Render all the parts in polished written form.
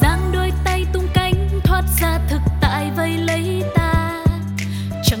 Giang đôi tay tung cánh thoát ra thực tại vây lấy ta, chẳng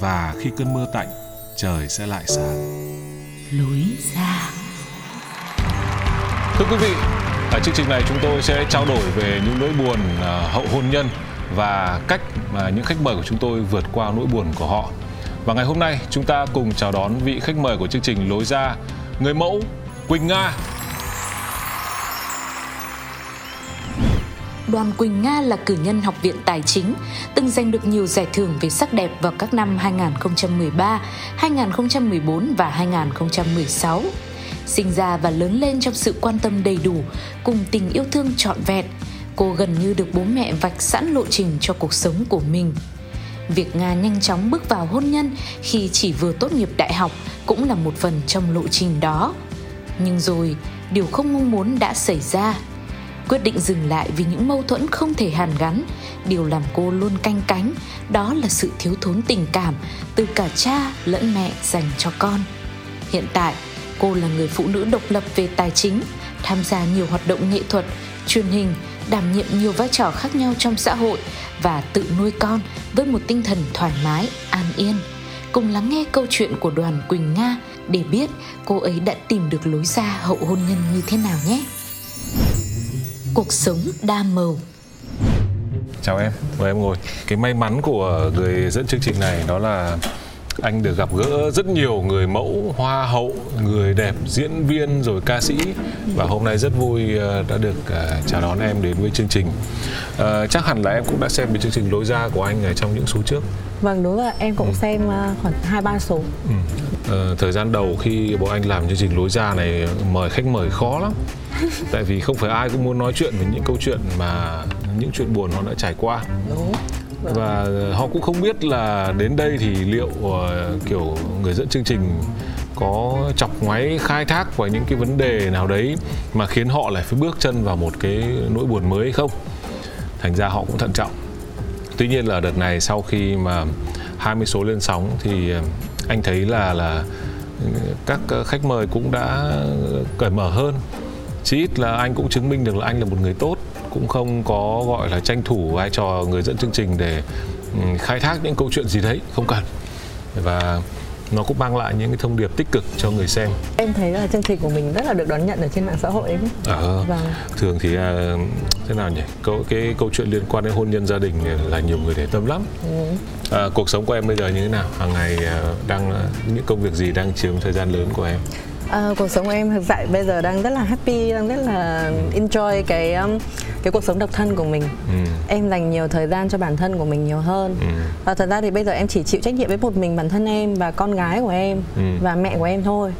và khi cơn mưa tạnh, trời sẽ lại sáng. Lối ra. Thưa quý vị, ở chương trình này chúng tôi sẽ trao đổi về những nỗi buồn hậu hôn nhân và cách mà những khách mời của chúng tôi vượt qua nỗi buồn của họ. Và ngày hôm nay chúng ta cùng chào đón vị khách mời của chương trình Lối ra, người mẫu Quỳnh Nga. Đoàn Quỳnh Nga là cử nhân Học viện Tài chính, từng giành được nhiều giải thưởng về sắc đẹp vào các năm 2013, 2014 và 2016. Sinh ra và lớn lên trong sự quan tâm đầy đủ, cùng tình yêu thương trọn vẹn, cô gần như được bố mẹ vạch sẵn lộ trình cho cuộc sống của mình. Việc Nga nhanh chóng bước vào hôn nhân khi chỉ vừa tốt nghiệp đại học cũng là một phần trong lộ trình đó. Nhưng rồi, điều không mong muốn đã xảy ra. Quyết định dừng lại vì những mâu thuẫn không thể hàn gắn, điều làm cô luôn canh cánh, đó là sự thiếu thốn tình cảm từ cả cha lẫn mẹ dành cho con. Hiện tại, cô là người phụ nữ độc lập về tài chính, tham gia nhiều hoạt động nghệ thuật, truyền hình, đảm nhiệm nhiều vai trò khác nhau trong xã hội và tự nuôi con với một tinh thần thoải mái, an yên. Cùng lắng nghe câu chuyện của Đoàn Quỳnh Nga để biết cô ấy đã tìm được lối ra hậu hôn nhân như thế nào nhé. Cuộc sống đa màu. Chào em, mời em ngồi. Cái may mắn của người dẫn chương trình này đó là anh được gặp gỡ rất nhiều người mẫu, hoa hậu, người đẹp, diễn viên rồi ca sĩ. Và hôm nay rất vui đã được chào đón em đến với chương trình. Chắc hẳn là em cũng đã xem cái chương trình Lối ra của anh ở trong những số trước. Vâng, đúng rồi, em cũng xem khoảng 2-3 số. Thời gian đầu khi bọn anh làm chương trình Lối ra này, mời khách mời khó lắm. Tại vì không phải ai cũng muốn nói chuyện về những câu chuyện mà những chuyện buồn họ đã trải qua. Đúng. Và họ cũng không biết là đến đây thì liệu kiểu người dẫn chương trình có chọc ngoáy khai thác vào những cái vấn đề nào đấy mà khiến họ lại phải bước chân vào một cái nỗi buồn mới hay không. Thành ra họ cũng thận trọng. Tuy nhiên là đợt này sau khi mà 20 số lên sóng thì anh thấy là các khách mời cũng đã cởi mở hơn. Chỉ ít là anh cũng chứng minh được là anh là một người tốt, cũng không có gọi là tranh thủ vai trò người dẫn chương trình để khai thác những câu chuyện gì đấy, không cần. Và nó cũng mang lại những cái thông điệp tích cực cho người xem. Em thấy là chương trình của mình rất là được đón nhận ở trên mạng xã hội đấy. Thường thì thế nào nhỉ? Cái câu chuyện liên quan đến hôn nhân gia đình là nhiều người để tâm lắm. Cuộc sống của em bây giờ như thế nào? Hàng ngày những công việc gì đang chiếm thời gian lớn của em? Cuộc sống của em thực tại bây giờ đang rất là happy, đang rất là enjoy cái cuộc sống độc thân của mình. Em dành nhiều thời gian cho bản thân của mình nhiều hơn. Và thật ra thì bây giờ em chỉ chịu trách nhiệm với một mình bản thân em và con gái của em và mẹ của em thôi.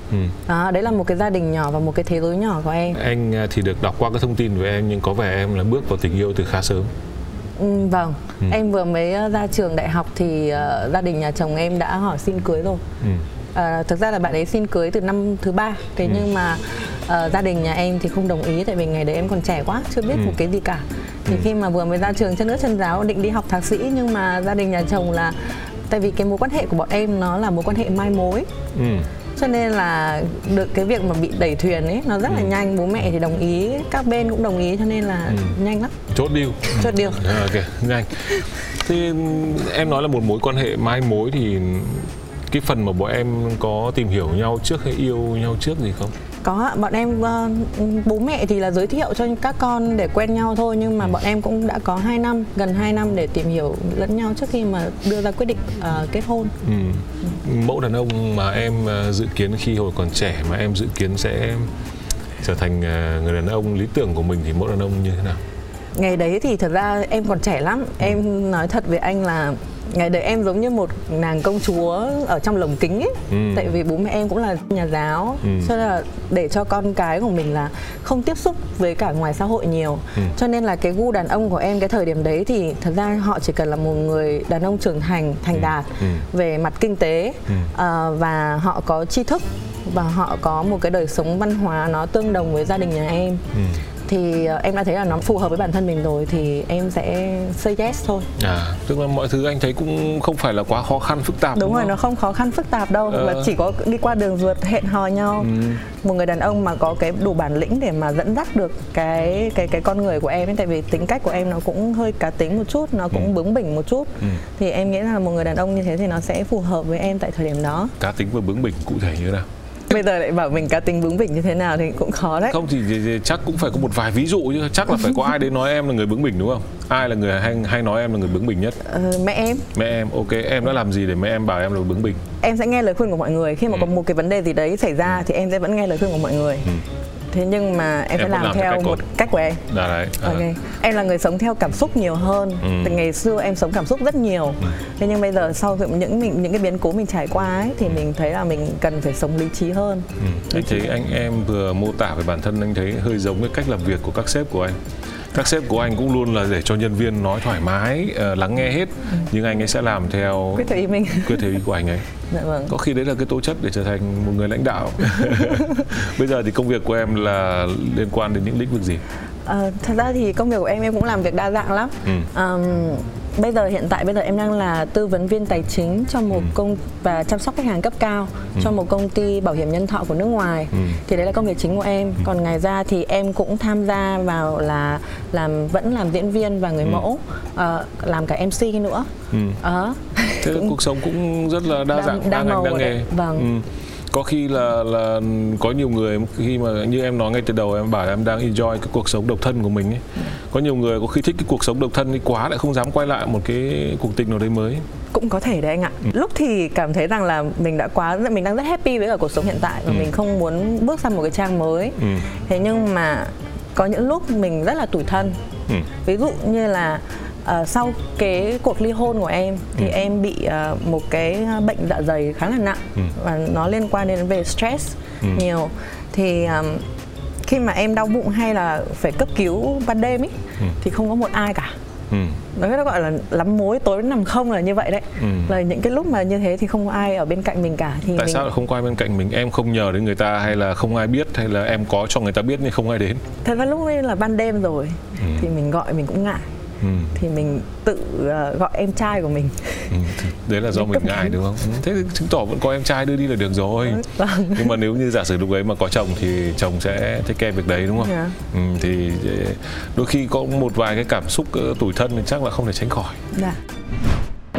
Đó, đấy là một cái gia đình nhỏ và một cái thế giới nhỏ của em. Anh thì được đọc qua các thông tin về em, nhưng có vẻ em là bước vào tình yêu từ khá sớm. Vâng, em vừa mới ra trường đại học thì gia đình nhà chồng em đã hỏi xin cưới rồi. Thực ra là bạn ấy xin cưới từ năm thứ 3. Thế nhưng mà gia đình nhà em thì không đồng ý. Tại vì ngày đấy em còn trẻ quá, chưa biết một cái gì cả. Thì khi mà vừa mới ra trường chân ướt chân ráo, định đi học thạc sĩ, nhưng mà gia đình nhà chồng là, tại vì cái mối quan hệ của bọn em nó là mối quan hệ mai mối, cho nên là được cái việc mà bị đẩy thuyền ấy nó rất là nhanh. Bố mẹ thì đồng ý, các bên cũng đồng ý, cho nên là nhanh lắm. Chốt deal. Okay, nhanh. Thì em nói là một mối quan hệ mai mối thì cái phần mà bọn em có tìm hiểu nhau trước hay yêu nhau trước gì không? Có ạ, bọn em bố mẹ thì là giới thiệu cho các con để quen nhau thôi, nhưng mà bọn em cũng đã có 2 năm, gần 2 năm để tìm hiểu lẫn nhau trước khi mà đưa ra quyết định kết hôn. Mẫu đàn ông mà em dự kiến khi hồi còn trẻ mà em dự kiến sẽ trở thành người đàn ông lý tưởng của mình thì mẫu đàn ông như thế nào? Ngày đấy thì thật ra em còn trẻ lắm, em nói thật với anh là ngày đấy em giống như một nàng công chúa ở trong lồng kính ấy. Tại vì bố mẹ em cũng là nhà giáo, cho nên là để cho con cái của mình là không tiếp xúc với cả ngoài xã hội nhiều. Cho nên là cái gu đàn ông của em cái thời điểm đấy thì thật ra họ chỉ cần là một người đàn ông trưởng thành, thành đạt về mặt kinh tế, và họ có tri thức và họ có một cái đời sống văn hóa nó tương đồng với gia đình nhà em. Thì em đã thấy là nó phù hợp với bản thân mình rồi thì em sẽ say yes thôi. Tức là mọi thứ anh thấy cũng không phải là quá khó khăn phức tạp. Đúng rồi, nó không khó khăn phức tạp đâu, là chỉ có đi qua đường ruột hẹn hò nhau. Một người đàn ông mà có cái đủ bản lĩnh để mà dẫn dắt được cái con người của em ấy, tại vì tính cách của em nó cũng hơi cá tính một chút, nó cũng bướng bỉnh một chút. Thì em nghĩ là một người đàn ông như thế thì nó sẽ phù hợp với em tại thời điểm đó. Cá tính và bướng bỉnh cụ thể như thế nào? Bây giờ lại bảo mình cá tính bướng bỉnh như thế nào thì cũng khó đấy. Không thì chắc cũng phải có một vài ví dụ chứ, chắc là phải có ai đến nói em là người bướng bỉnh đúng không? Ai là người hay nói em là người bướng bỉnh nhất? Mẹ em. Mẹ em, ok. Em đã làm gì để mẹ em bảo em là bướng bỉnh? Em sẽ nghe lời khuyên của mọi người. Khi mà có một cái vấn đề gì đấy xảy ra thì em sẽ vẫn nghe lời khuyên của mọi người. Thế nhưng mà em phải làm theo một cách của em. Đấy. Okay. Em là người sống theo cảm xúc nhiều hơn. Từ ngày xưa em sống cảm xúc rất nhiều. Thế nhưng bây giờ sau những cái biến cố mình trải qua ấy, thì mình thấy là mình cần phải sống lý trí hơn. Anh thấy anh em vừa mô tả về bản thân anh thấy hơi giống cái cách làm việc của các sếp của anh. Các sếp của anh cũng luôn là để cho nhân viên nói thoải mái, lắng nghe hết. Nhưng anh ấy sẽ làm theo quyết thể ý của anh ấy. Dạ vâng. Có khi đấy là cái tố chất để trở thành một người lãnh đạo. Bây giờ thì công việc của em là liên quan đến những lĩnh vực gì? Thật ra thì công việc của em cũng làm việc đa dạng lắm. Hiện tại em đang là tư vấn viên tài chính cho một công và chăm sóc khách hàng cấp cao cho một công ty bảo hiểm nhân thọ của nước ngoài. Thì đấy là công việc chính của em. Còn ngoài ra thì em cũng tham gia vào là vẫn làm diễn viên và người mẫu, làm cả MC nữa. Thế cuộc sống cũng rất là đa dạng, đa ngành đa nghề. Vâng. Có khi là có nhiều người khi mà như em nói ngay từ đầu, em bảo em đang enjoy cái cuộc sống độc thân của mình ấy. Có nhiều người có khi thích cái cuộc sống độc thân ấy quá lại không dám quay lại một cái cuộc tình nào đấy mới. Cũng có thể đấy anh ạ. Lúc thì cảm thấy rằng là mình đang rất happy với cả cuộc sống hiện tại và mình không muốn bước sang một cái trang mới. Thế nhưng mà có những lúc mình rất là tủi thân. Ví dụ như là sau cái cuộc ly hôn của em thì em bị một cái bệnh dạ dày khá là nặng và nó liên quan đến về stress nhiều. Thì khi mà em đau bụng hay là phải cấp cứu ban đêm ấy thì không có một ai cả. Nó gọi là lắm mối tối nằm không là như vậy đấy. Là những cái lúc mà như thế thì không có ai ở bên cạnh mình cả. Tại sao không có ai bên cạnh mình? Em không nhờ đến người ta hay là không ai biết, hay là em có cho người ta biết nhưng không ai đến? Thật ra lúc ấy là ban đêm rồi thì mình gọi mình cũng ngại. Thì mình tự gọi em trai của mình. Đấy là do mình ngại đúng không? Thế chứng tỏ vẫn có em trai đưa đi là được rồi. Nhưng mà nếu như giả sử lúc ấy mà có chồng thì chồng sẽ take care việc đấy đúng không? Thì đôi khi có một vài cái cảm xúc tủi thân thì chắc là không thể tránh khỏi.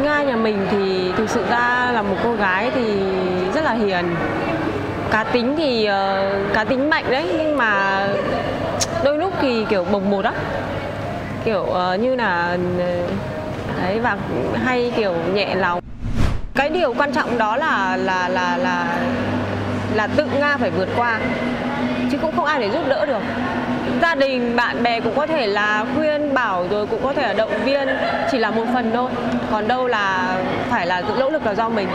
Nga nhà mình thì thực sự ra là một cô gái thì rất là hiền. Cá tính mạnh đấy, nhưng mà đôi lúc thì kiểu bồng bột á, kiểu như là đấy, và hay kiểu nhẹ lòng. Cái điều quan trọng đó là tự Nga phải vượt qua, chứ cũng không ai để giúp đỡ được. Gia đình, bạn bè cũng có thể là khuyên bảo rồi, cũng có thể là động viên, chỉ là một phần thôi. Còn đâu là phải là tự nỗ lực là do mình.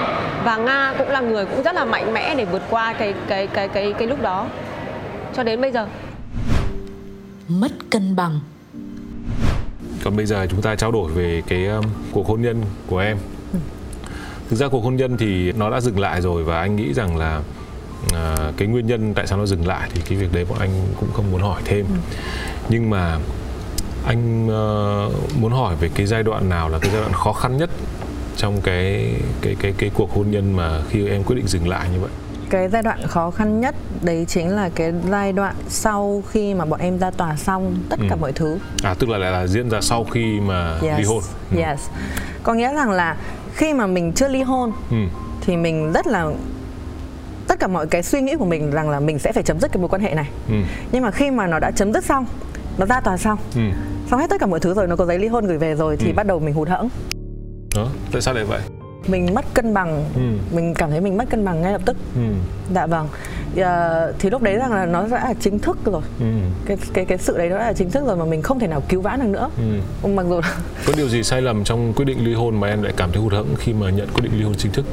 Và Nga cũng là người cũng rất là mạnh mẽ để vượt qua cái lúc đó cho đến bây giờ. Mất cân bằng. Còn bây giờ chúng ta trao đổi về cái cuộc hôn nhân của em. Thực ra cuộc hôn nhân thì nó đã dừng lại rồi, và anh nghĩ rằng là cái nguyên nhân tại sao nó dừng lại thì cái việc đấy bọn anh cũng không muốn hỏi thêm. Nhưng mà anh muốn hỏi về cái giai đoạn nào là cái giai đoạn khó khăn nhất trong cái cuộc hôn nhân mà khi em quyết định dừng lại như vậy? Cái giai đoạn khó khăn nhất đấy chính là cái giai đoạn sau khi mà bọn em ra tòa xong tất cả mọi thứ. Tức là lại là diễn ra sau khi mà ly hôn. Có nghĩa rằng là khi mà mình chưa ly hôn thì mình rất là tất tất cả mọi cái suy nghĩ của mình rằng là mình sẽ phải chấm dứt cái mối quan hệ này. Nhưng mà khi mà nó đã chấm dứt xong, nó ra tòa xong, xong hết tất cả mọi thứ rồi, nó có giấy ly hôn gửi về rồi thì bắt đầu mình hụt hẫng. Tại sao lại vậy? Mình mất cân bằng, mình cảm thấy mình mất cân bằng ngay lập tức. Dạ vâng. Thì lúc đấy rằng là nó đã là chính thức rồi, cái sự đấy nó đã là chính thức rồi mà mình không thể nào cứu vãn được nữa. Mặc dù có điều gì sai lầm trong quyết định ly hôn mà em lại cảm thấy hụt hẫng khi mà nhận quyết định ly hôn chính thức,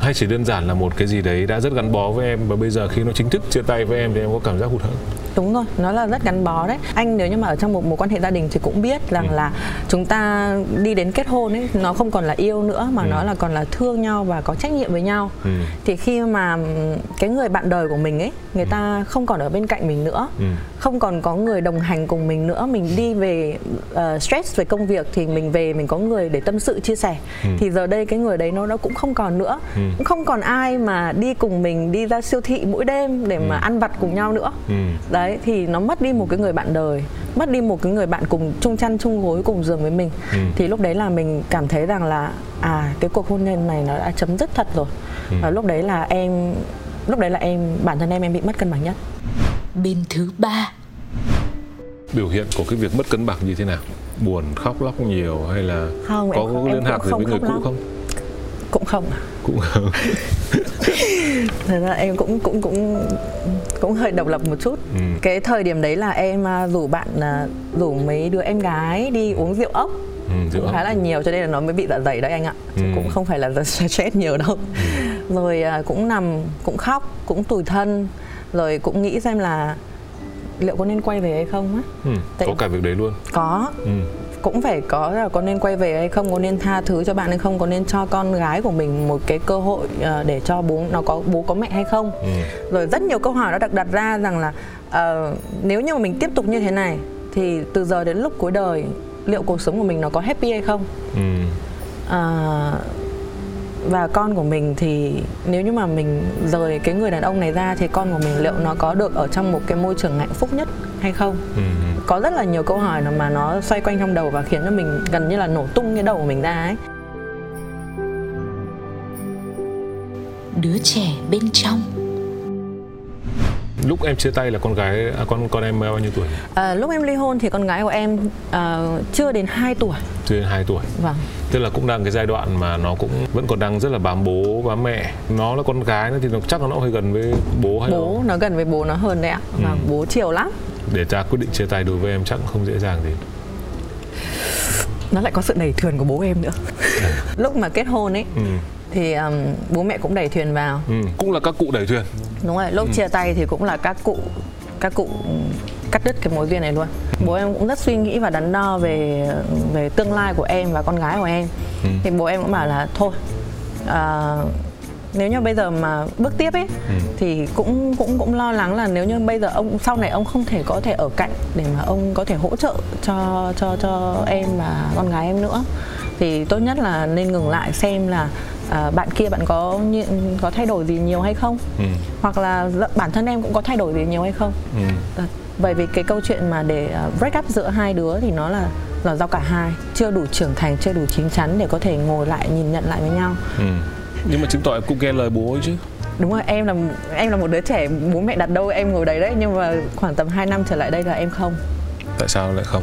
hay chỉ đơn giản là một cái gì đấy đã rất gắn bó với em và bây giờ khi nó chính thức chia tay với em thì em có cảm giác hụt hẫng? Đúng rồi, nó là rất gắn bó đấy. Anh nếu như mà ở trong một mối quan hệ gia đình thì cũng biết rằng là chúng ta đi đến kết hôn ấy, nó không còn là yêu nữa mà nó là còn là thương nhau và có trách nhiệm với nhau. Thì khi mà cái người bạn đời của mình ấy, người ta không còn ở bên cạnh mình nữa, không còn có người đồng hành cùng mình nữa, mình đi về stress về công việc thì mình về mình có người để tâm sự chia sẻ. Thì giờ đây cái người đấy nó cũng không còn nữa, cũng không còn ai mà đi cùng mình đi ra siêu thị mỗi đêm để mà ăn vặt cùng nhau nữa. Đấy, thì nó mất đi một cái người bạn đời, mất đi một cái người bạn cùng chung chăn chung gối cùng giường với mình. Thì lúc đấy là mình cảm thấy rằng là cái cuộc hôn nhân này nó đã chấm dứt thật rồi. Và lúc đấy là bản thân em bị mất cân bằng nhất. Bên thứ ba, biểu hiện của cái việc mất cân bằng như thế nào? Buồn, khóc lóc nhiều hay là không, có liên lạc gì với người cũ không? Cũng không. Thật ra em cũng hơi độc lập một chút. Cái thời điểm đấy là em rủ mấy đứa em gái đi uống rượu ốc, cũng khá là nhiều cho nên là nó mới bị dạ dày đấy anh ạ. Chứ cũng không phải là stress nhiều đâu. Rồi cũng nằm, cũng khóc, cũng tủi thân, rồi cũng nghĩ xem là liệu có nên quay về hay không á. Có cả việc đấy luôn. Có. Cũng phải có là có nên quay về hay không, có nên tha thứ cho bạn hay không, có nên cho con gái của mình một cái cơ hội để cho bố có mẹ hay không. Rồi rất nhiều câu hỏi đã đặt ra rằng là nếu như mà mình tiếp tục như thế này thì từ giờ đến lúc cuối đời liệu cuộc sống của mình nó có happy hay không. Và con của mình thì nếu như mà mình rời cái người đàn ông này ra thì con của mình liệu nó có được ở trong một cái môi trường hạnh phúc nhất hay không. Có rất là nhiều câu hỏi mà nó xoay quanh trong đầu và khiến cho mình gần như là nổ tung cái đầu của mình ra ấy. Đứa trẻ bên trong. Lúc em chia tay là con gái con em bao nhiêu tuổi? Lúc em ly hôn thì con gái của em chưa đến 2 tuổi. Chưa đến 2 tuổi. Vâng. Tức là cũng đang cái giai đoạn mà nó cũng vẫn còn đang rất là bám bố bám mẹ. Nó là con gái thì nó chắc nó hơi gần với bố hay bố không? Nó gần với bố nó hơn đấy ạ. Và bố chiều lắm. Để ra quyết định chia tay đối với em chắc không dễ dàng gì. Nó lại có sự đẩy thuyền của bố em nữa. Lúc mà kết hôn ấy thì bố mẹ cũng đẩy thuyền vào. Cũng là các cụ đẩy thuyền. Đúng rồi, lúc chia tay thì cũng là các cụ cắt đứt cái mối duyên này luôn. Bố em cũng rất suy nghĩ và đắn đo về tương lai của em và con gái của em. Thì bố em cũng bảo là thôi nếu như bây giờ mà bước tiếp ấy thì cũng lo lắng là nếu như bây giờ ông sau này ông không thể có thể ở cạnh để mà ông có thể hỗ trợ cho em và con gái em nữa thì tốt nhất là nên ngừng lại xem là bạn kia bạn có thay đổi gì nhiều hay không, hoặc là bản thân em cũng có thay đổi gì nhiều hay không. Bởi vì cái câu chuyện mà để break up giữa hai đứa thì nó là do cả hai chưa đủ trưởng thành, chưa đủ chín chắn để có thể ngồi lại nhìn nhận lại với nhau. Nhưng mà chứng tỏ em cũng nghe lời bố ấy chứ. Đúng rồi, em là một đứa trẻ, bố mẹ đặt đâu em ngồi đấy đấy. Nhưng mà khoảng tầm 2 năm trở lại đây là em không. Tại sao lại không?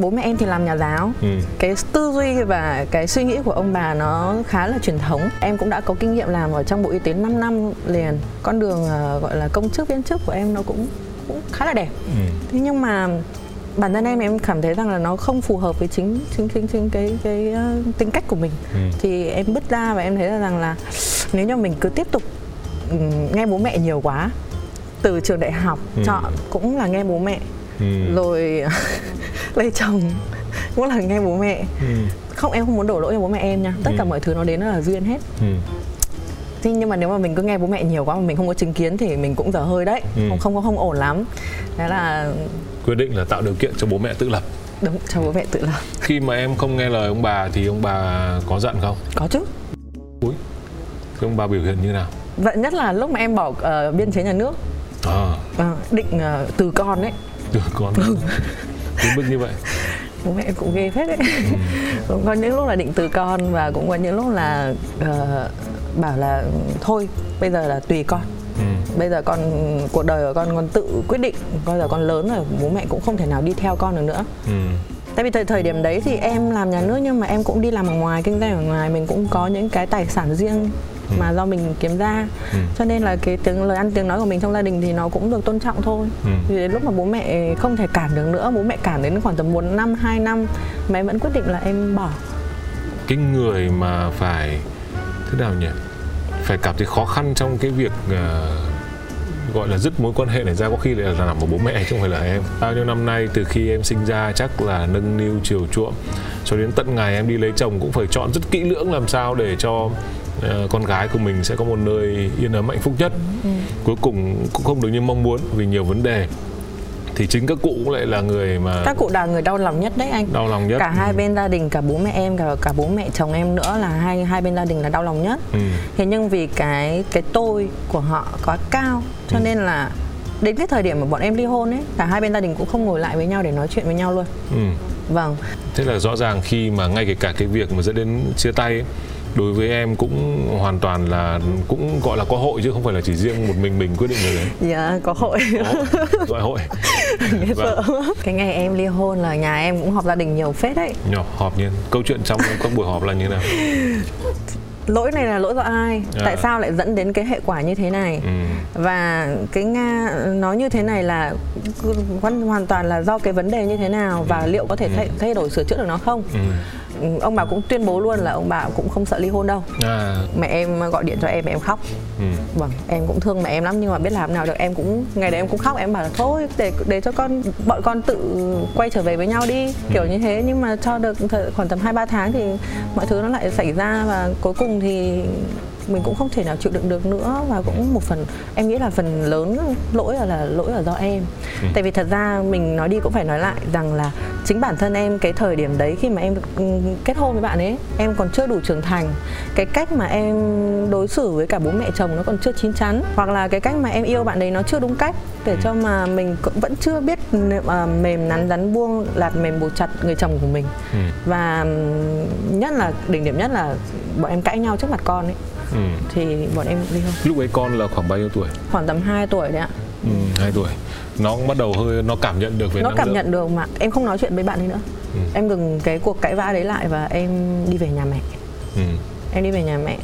Bố mẹ em thì làm nhà giáo. Cái tư duy và cái suy nghĩ của ông bà nó khá là truyền thống. Em cũng đã có kinh nghiệm làm ở trong Bộ Y tế 5 năm liền. Con đường gọi là công chức viên chức của em nó cũng khá là đẹp. Thế nhưng mà bản thân em cảm thấy rằng là nó không phù hợp với chính cái tính cách của mình. Thì em bứt ra và em thấy rằng là nếu như mình cứ tiếp tục nghe bố mẹ nhiều quá, từ trường đại học chọn cũng là nghe bố mẹ, rồi lấy chồng cũng là nghe bố mẹ. Không, em không muốn đổ lỗi cho bố mẹ em nha, tất cả mọi thứ nó đến nó là duyên hết. Thế nhưng mà nếu mà mình cứ nghe bố mẹ nhiều quá mà mình không có chứng kiến thì mình cũng dở hơi đấy. Không ổn lắm. Đấy là quyết định là tạo điều kiện cho bố mẹ tự lập. Đúng, cho bố mẹ tự lập. Khi mà em không nghe lời ông bà thì ông bà có giận không? Có chứ. Úi, thế ông bà biểu hiện như nào? Giận nhất là lúc mà em bỏ biên chế nhà nước. Định từ con đấy. Từ con. Đúng mức như vậy. Bố mẹ cũng ghê phết đấy. Có những lúc là định từ con và cũng có những lúc là bảo là thôi bây giờ là tùy con. Bây giờ con, cuộc đời của con tự quyết định. Bây giờ con lớn rồi, bố mẹ cũng không thể nào đi theo con được nữa. Tại vì thời điểm đấy thì em làm nhà nước nhưng mà em cũng đi làm ở ngoài, kinh doanh ở ngoài, mình cũng có những cái tài sản riêng mà do mình kiếm ra. Cho nên là cái lời ăn tiếng nói của mình trong gia đình thì nó cũng được tôn trọng thôi. Vì đến lúc mà bố mẹ không thể cản được nữa, bố mẹ cản đến khoảng tầm 1 năm, 2 năm mà em vẫn quyết định là em bỏ. Cái người mà phải, thế nào nhỉ, phải cảm thấy khó khăn trong cái việc gọi là dứt mối quan hệ này ra có khi lại là nằm ở bố mẹ chứ không phải là em. Bao nhiêu năm nay từ khi em sinh ra chắc là nâng niu chiều chuộng, cho đến tận ngày em đi lấy chồng cũng phải chọn rất kỹ lưỡng làm sao để cho con gái của mình sẽ có một nơi yên ấm hạnh phúc nhất. Cuối cùng cũng không được như mong muốn vì nhiều vấn đề. Thì chính các cụ cũng lại là người mà... Các cụ là người đau lòng nhất đấy anh. Đau lòng nhất. Cả hai bên gia đình, cả bố mẹ em, cả bố mẹ chồng em nữa là hai bên gia đình là đau lòng nhất. Thế nhưng vì cái tôi của họ quá cao, cho nên là đến cái thời điểm mà bọn em ly hôn ấy, cả hai bên gia đình cũng không ngồi lại với nhau để nói chuyện với nhau luôn. Vâng. Thế là rõ ràng khi mà ngay kể cả cái việc mà dẫn đến chia tay ấy, đối với em cũng hoàn toàn là cũng gọi là có hội chứ không phải là chỉ riêng một mình quyết định rồi đấy. Dạ, có hội. Gọi hội. Nghe sợ. Cái ngày em ly hôn là nhà em cũng họp gia đình nhiều phết đấy. Nhỏ họp nhiên. Câu chuyện trong các buổi họp là như thế nào? Lỗi này là lỗi do ai? Tại sao lại dẫn đến cái hệ quả như thế này? Và cái Nga nó như thế này là hoàn toàn là do cái vấn đề như thế nào và liệu có thể thay đổi sửa chữa được nó không? Ông bà cũng tuyên bố luôn là ông bà cũng không sợ ly hôn đâu. Mẹ em gọi điện cho em, mẹ em khóc. Vâng, em cũng thương mẹ em lắm nhưng mà biết làm nào được, em cũng ngày đấy em cũng khóc, em bảo là thôi để cho bọn con tự quay trở về với nhau đi, kiểu như thế. Nhưng mà cho được khoảng tầm 2-3 tháng thì mọi thứ nó lại xảy ra và cuối cùng thì mình cũng không thể nào chịu đựng được nữa. Và cũng một phần em nghĩ là phần lớn lỗi là do em. Tại vì thật ra mình nói đi cũng phải nói lại rằng là chính bản thân em cái thời điểm đấy khi mà em kết hôn với bạn ấy, em còn chưa đủ trưởng thành. Cái cách mà em đối xử với cả bố mẹ chồng nó còn chưa chín chắn, hoặc là cái cách mà em yêu bạn đấy nó chưa đúng cách, để cho mà mình vẫn chưa biết mềm nắn rắn buông, lạt mềm buộc chặt người chồng của mình. Và nhất là đỉnh điểm nhất là bọn em cãi nhau trước mặt con ấy. Thì bọn em ly hôn. Lúc ấy con là khoảng bao nhiêu tuổi? Khoảng tầm 2 tuổi đấy ạ. 2 tuổi. Nó bắt đầu hơi, nó cảm nhận được về nó năng cảm lượng. Nhận được mà em không nói chuyện với bạn ấy nữa. Em ngừng cái cuộc cãi vã đấy lại và em đi về nhà mẹ. Em đi về nhà mẹ,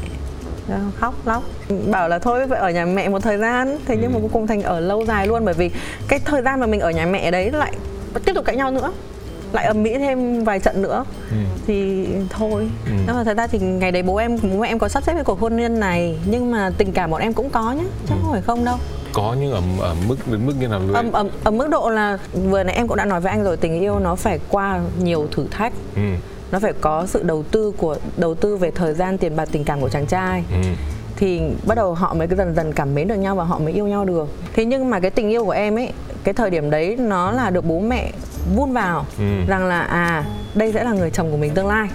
khóc lóc, bảo là thôi phải ở nhà mẹ một thời gian. Thế nhưng mà cuối cùng Thành ở lâu dài luôn, bởi vì cái thời gian mà mình ở nhà mẹ đấy lại tiếp tục cãi nhau nữa, lại ầm ĩ thêm vài trận nữa. Thì thôi. Nhưng mà thật ra thì ngày đấy bố mẹ em có sắp xếp cái cuộc hôn nhân này, nhưng mà tình cảm bọn em cũng có nhá, chứ không phải không đâu. Có, nhưng ở mức đến mức như nào luôn? Ở mức độ là vừa nãy em cũng đã nói với anh rồi, tình yêu nó phải qua nhiều thử thách. Nó phải có sự đầu tư về thời gian, tiền bạc, tình cảm của chàng trai. Thì bắt đầu họ mới dần dần cảm mến được nhau và họ mới yêu nhau được. Thế nhưng mà cái tình yêu của em ấy, cái thời điểm đấy nó là được bố mẹ vun vào rằng là đây sẽ là người chồng của mình tương lai.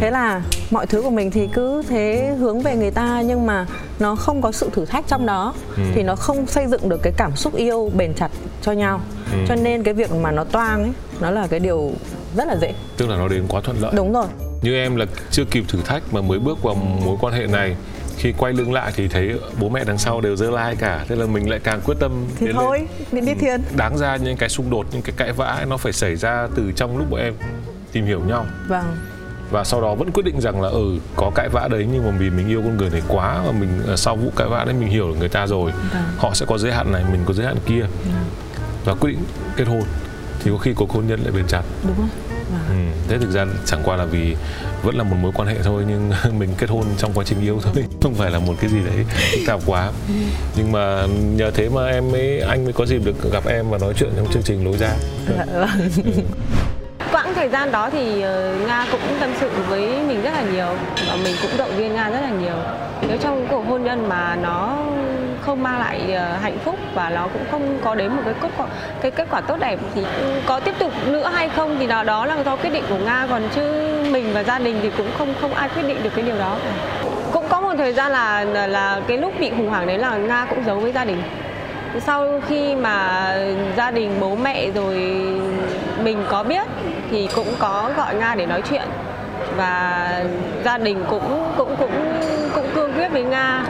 Thế là mọi thứ của mình thì cứ thế hướng về người ta, nhưng mà nó không có sự thử thách trong đó. Thì nó không xây dựng được cái cảm xúc yêu bền chặt cho nhau. Cho nên cái việc mà nó toang ấy, nó là cái điều rất là dễ. Tức là nó đến quá thuận lợi. Đúng rồi. Như em là chưa kịp thử thách mà mới bước vào mối quan hệ này, khi quay lưng lại thì thấy bố mẹ đằng sau đều giơ like cả, thế là mình lại càng quyết tâm thì thôi đi thiền. Đáng ra những cái xung đột, những cái cãi vã nó phải xảy ra từ trong lúc bọn em tìm hiểu nhau. Vâng. Và sau đó vẫn quyết định rằng là có cãi vã đấy, nhưng mà vì mình yêu con người này quá và mình sau vụ cãi vã đấy mình hiểu được người ta rồi. Vâng. Họ sẽ có giới hạn này, mình có giới hạn kia. Và quyết định kết hôn thì có khi cuộc hôn nhân lại bền chặt. Đúng rồi. Thế thực ra chẳng qua là vì vẫn là một mối quan hệ thôi, nhưng mình kết hôn trong quá trình yêu thôi, không phải là một cái gì đấy phức tạp quá. Nhưng mà nhờ thế mà anh mới có dịp được gặp em và nói chuyện trong chương trình Lối Ra. Quãng thời gian đó thì Nga cũng tâm sự với mình rất là nhiều và mình cũng động viên Nga rất là nhiều. Nếu trong cuộc hôn nhân mà nó không mang lại hạnh phúc và nó cũng không có đến một cái kết quả tốt đẹp thì có tiếp tục nữa hay không thì đó là do quyết định của Nga, còn chứ mình và gia đình thì cũng không ai quyết định được cái điều đó. Cũng có một thời gian là cái lúc bị khủng hoảng đấy là Nga cũng giấu với gia đình. Sau khi mà gia đình bố mẹ rồi mình có biết thì cũng có gọi Nga để nói chuyện, và gia đình cũng cương quyết với Nga Nga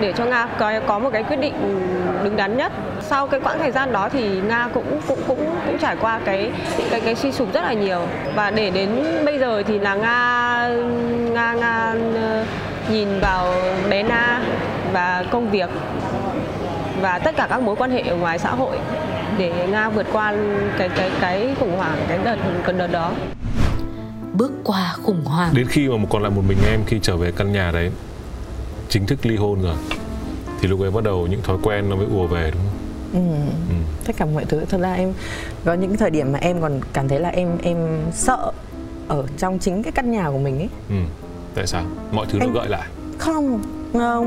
để cho Nga có một cái quyết định đúng đắn nhất. Sau cái quãng thời gian đó thì Nga cũng trải qua cái suy sụp rất là nhiều, và để đến bây giờ thì là Nga nhìn vào bé Na và công việc và tất cả các mối quan hệ ở ngoài xã hội để Nga vượt qua cái khủng hoảng, cái đợt đó. Bước qua khủng hoảng. Đến khi mà còn lại một mình em, khi trở về căn nhà đấy, chính thức ly hôn rồi, thì lúc ấy bắt đầu những thói quen nó mới ùa về, đúng không? Ừ. Tất cả mọi thứ. Thật ra em có những thời điểm mà em còn cảm thấy là em sợ ở trong chính cái căn nhà của mình ấy. Ừ. Tại sao? Mọi thứ nó gợi lại. Không,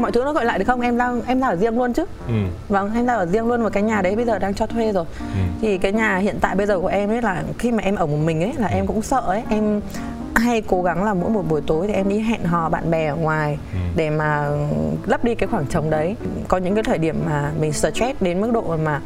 mọi thứ nó gọi lại được không? Em ra ở riêng luôn chứ. Ừ. Vâng, em ra ở riêng luôn, và cái nhà đấy bây giờ đang cho thuê rồi. Ừ. Thì cái nhà hiện tại bây giờ của em ấy là khi mà em ở một mình ấy là em cũng sợ ấy. Em hay cố gắng là mỗi một buổi tối thì em đi hẹn hò bạn bè ở ngoài để mà lấp đi cái khoảng trống đấy. Có những cái thời điểm mà mình stress đến mức độ mà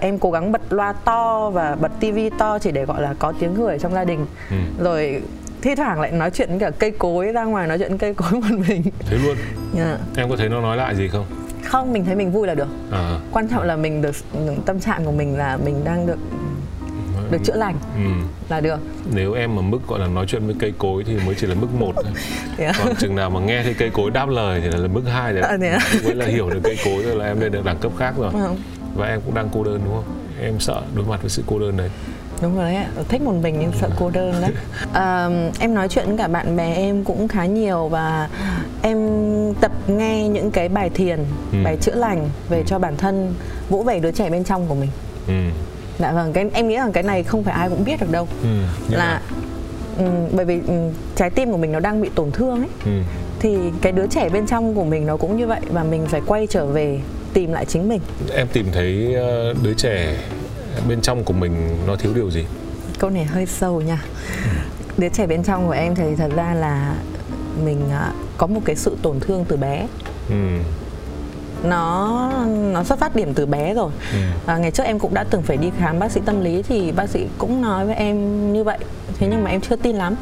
em cố gắng bật loa to và bật tivi to chỉ để gọi là có tiếng người trong gia đình. Ừ. Rồi thi thoảng lại nói chuyện cả cây cối, ra ngoài nói chuyện cây cối một mình. Thế luôn? Yeah. Em có thấy nó nói lại gì không? Không, mình thấy mình vui là được. À. Quan trọng là mình được, tâm trạng của mình là mình đang được chữa lành là được. Nếu em mà mức gọi là nói chuyện với cây cối thì mới chỉ là mức 1 thôi. Yeah. Còn chừng nào mà nghe thấy cây cối đáp lời thì là mức 2 đấy. Mới là hiểu được cây cối rồi, là em lên được đẳng cấp khác rồi. Và em cũng đang cô đơn, đúng không? Em sợ đối mặt với sự cô đơn đấy. Đúng rồi đấy, thích một mình nhưng sợ cô đơn đấy. Em nói chuyện với cả bạn bè em cũng khá nhiều, và em tập nghe những cái bài thiền, bài chữa lành về cho bản thân, vỗ về đứa trẻ bên trong của mình. Dạ vâng, em nghĩ rằng cái này không phải ai cũng biết được đâu. Là bởi vì trái tim của mình nó đang bị tổn thương ấy. Thì cái đứa trẻ bên trong của mình nó cũng như vậy, và mình phải quay trở về tìm lại chính mình. Em tìm thấy đứa trẻ bên trong của mình nó thiếu điều gì? Câu này hơi sâu nha. Đứa trẻ bên trong của em thì thật ra là mình có một cái sự tổn thương từ bé. Nó xuất phát điểm từ bé rồi. Ngày trước em cũng đã từng phải đi khám bác sĩ tâm lý, thì bác sĩ cũng nói với em như vậy. Thế nhưng mà em chưa tin lắm.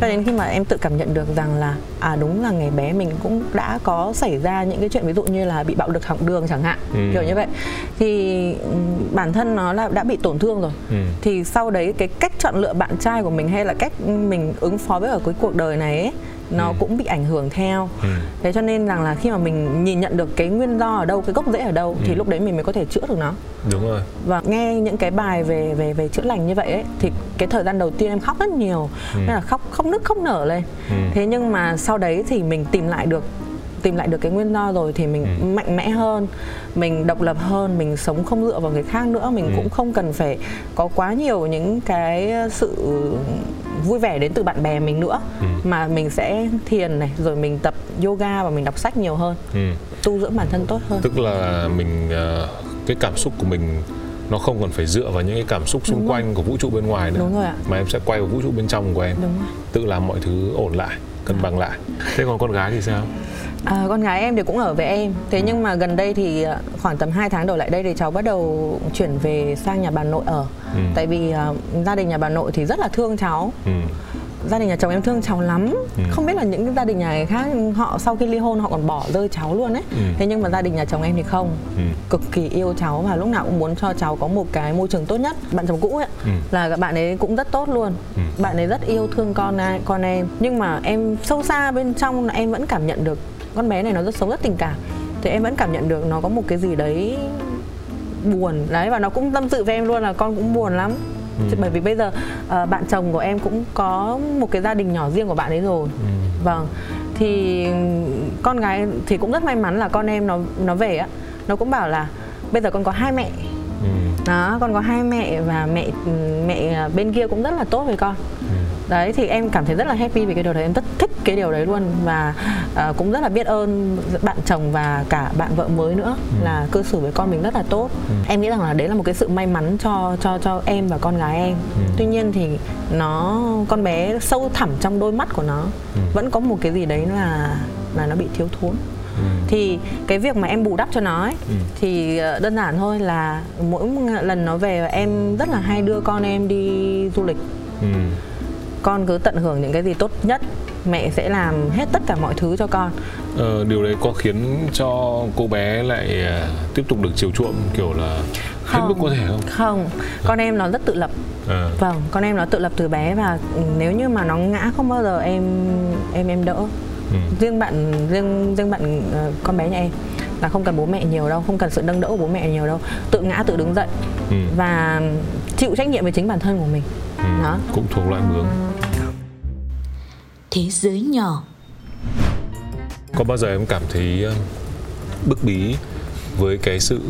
Cho đến khi mà em tự cảm nhận được rằng là đúng là ngày bé mình cũng đã có xảy ra những cái chuyện, ví dụ như là bị bạo lực học đường chẳng hạn, kiểu như vậy. Thì bản thân nó là đã bị tổn thương rồi. Thì sau đấy cái cách chọn lựa bạn trai của mình, hay là cách mình ứng phó với ở cái cuộc đời này ấy, nó cũng bị ảnh hưởng theo. Thế cho nên rằng là khi mà mình nhìn nhận được cái nguyên do ở đâu, cái gốc rễ ở đâu, thì lúc đấy mình mới có thể chữa được nó. Đúng rồi. Và nghe những cái bài về chữa lành như vậy ấy, thì cái thời gian đầu tiên em khóc rất nhiều, nên là khóc không nức không nở lên. Thế nhưng mà sau đấy thì mình tìm lại được cái nguyên do rồi, thì mình mạnh mẽ hơn, mình độc lập hơn, mình sống không dựa vào người khác nữa, mình cũng không cần phải có quá nhiều những cái sự vui vẻ đến từ bạn bè mình nữa, mà mình sẽ thiền này, rồi mình tập yoga và mình đọc sách nhiều hơn, tu dưỡng bản thân tốt hơn. Tức là mình cái cảm xúc của mình nó không còn phải dựa vào những cái cảm xúc xung quanh của vũ trụ bên ngoài nữa. Đúng rồi ạ. Mà em sẽ quay vào vũ trụ bên trong của em. Đúng rồi. Tự làm mọi thứ ổn lại, cân bằng lại. Thế còn con gái thì sao? Con gái em thì cũng ở với em. Thế nhưng mà gần đây thì khoảng tầm 2 tháng đổ lại đây thì cháu bắt đầu chuyển về sang nhà bà nội ở. Tại vì gia đình nhà bà nội thì rất là thương cháu. Gia đình nhà chồng em thương cháu lắm. Không biết là những gia đình nhà khác, họ sau khi ly hôn họ còn bỏ rơi cháu luôn ấy. Thế nhưng mà gia đình nhà chồng em thì không. Cực kỳ yêu cháu và lúc nào cũng muốn cho cháu có một cái môi trường tốt nhất. Bạn chồng cũ ấy, là bạn ấy cũng rất tốt luôn. Bạn ấy rất yêu thương con em. Nhưng mà em sâu xa bên trong là em vẫn cảm nhận được con bé này nó rất sống rất tình cảm. Thì em vẫn cảm nhận được nó có một cái gì đấy buồn đấy, và nó cũng tâm sự với em luôn là con cũng buồn lắm. Bởi vì bây giờ bạn chồng của em cũng có một cái gia đình nhỏ riêng của bạn ấy rồi. Vâng. Thì con gái thì cũng rất may mắn là con em nó về á, nó cũng bảo là bây giờ con có 2 mẹ. Đó, con có 2 mẹ, và mẹ bên kia cũng rất là tốt với con. Đấy, thì em cảm thấy rất là happy vì cái điều đấy, em rất thích cái điều đấy luôn. Và cũng rất là biết ơn bạn chồng và cả bạn vợ mới nữa, là cư xử với con mình rất là tốt. Em nghĩ rằng là đấy là một cái sự may mắn cho em và con gái em. Tuy nhiên thì con bé sâu thẳm trong đôi mắt của nó vẫn có một cái gì đấy là nó bị thiếu thốn. Thì cái việc mà em bù đắp cho nó ấy, thì đơn giản thôi là mỗi lần nó về em rất là hay đưa con em đi du lịch. Con cứ tận hưởng những cái gì tốt nhất mẹ sẽ làm hết tất cả mọi thứ cho con. Điều đấy có khiến cho cô bé lại tiếp tục được chiều chuộng kiểu là hết mức có thể không? Không, con em nó rất tự lập. Vâng, con em nó tự lập từ bé và nếu như mà nó ngã không bao giờ em đỡ. Riêng bạn con bé nhà em là không cần bố mẹ nhiều đâu, không cần sự nâng đỡ của bố mẹ nhiều đâu, tự ngã tự đứng dậy và chịu trách nhiệm về chính bản thân của mình. Đó. Cũng thuộc loại bướng. Thế giới nhỏ. Có bao giờ em cảm thấy bức bí với cái sự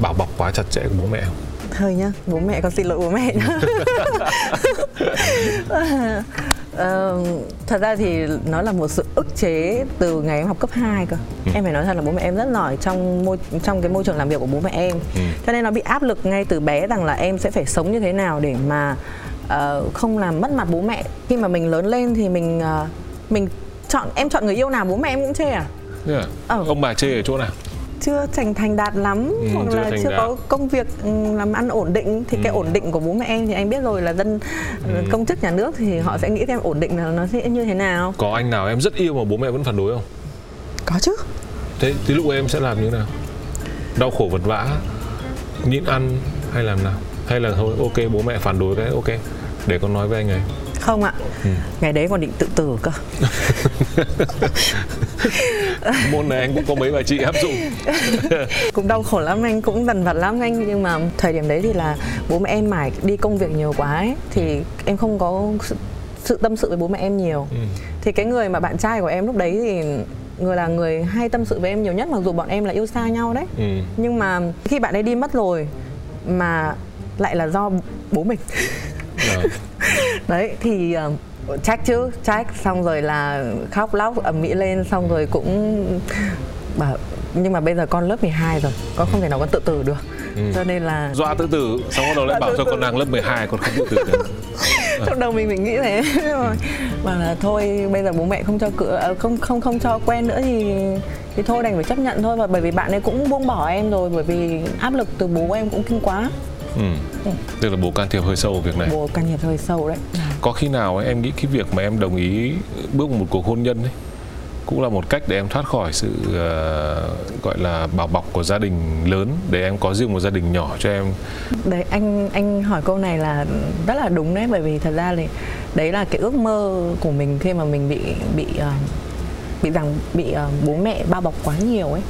bảo bọc quá chặt chẽ của bố mẹ không? Hơi nhá, bố mẹ con xin lỗi bố mẹ nhá. Thật ra thì nó là một sự ức chế từ ngày em học cấp 2 cơ. Em phải nói thật là bố mẹ em rất giỏi trong cái môi trường làm việc của bố mẹ em. Cho nên nó bị áp lực ngay từ bé rằng là em sẽ phải sống như thế nào để mà không làm mất mặt bố mẹ. Khi mà mình lớn lên thì em chọn người yêu nào bố mẹ em cũng chê à? Ông bà chê ở chỗ nào? Chưa thành đạt lắm, hoặc là chưa có công việc làm ăn ổn định. Thì cái ổn định của bố mẹ em thì anh biết rồi, là dân công chức nhà nước thì họ sẽ nghĩ thêm ổn định là nó sẽ như thế nào. Có anh nào em rất yêu mà bố mẹ vẫn phản đối không? Có chứ. Thế thì lúc em sẽ làm như thế nào? Đau khổ vật vã, nhịn ăn hay làm nào? Hay là thôi ok bố mẹ phản đối cái ok để con nói với anh ấy? Không ạ, ngày đấy còn định tự tử cơ. Môn này anh cũng có mấy bà chị áp dụng. Cũng đau khổ lắm, anh cũng dằn vặt lắm anh. Nhưng mà thời điểm đấy thì là bố mẹ em mải đi công việc nhiều quá ấy, thì em không có sự tâm sự với bố mẹ em nhiều. Thì cái người mà bạn trai của em lúc đấy thì người là người hay tâm sự với em nhiều nhất. Mặc dù bọn em là yêu xa nhau đấy, nhưng mà khi bạn ấy đi mất rồi mà lại là do bố mình. Đấy thì trách chứ, trách xong rồi là khóc lóc ầm ĩ lên, xong rồi cũng bảo nhưng mà bây giờ con lớp 12 rồi, con không thể nào con tự tử được. Cho nên là dọa tự tử, xong bắt đầu lại bảo cho con đang lớp 12 con không tự tử được. Trong đầu mình nghĩ thế rồi. Bảo là thôi bây giờ bố mẹ không cho không cho quen nữa thì thôi đành phải chấp nhận thôi, và bởi vì bạn ấy cũng buông bỏ em rồi, bởi vì áp lực từ bố em cũng kinh quá. Tức là bố can thiệp hơi sâu việc này. Bố can thiệp hơi sâu đấy. Có khi nào ấy, em nghĩ cái việc mà em đồng ý bước vào một cuộc hôn nhân ấy cũng là một cách để em thoát khỏi sự gọi là bảo bọc của gia đình lớn, để em có riêng một gia đình nhỏ cho em? Đấy, anh hỏi câu này là rất là đúng đấy, bởi vì thật ra thì đấy là cái ước mơ của mình khi mà mình bị bố mẹ bao bọc quá nhiều ấy.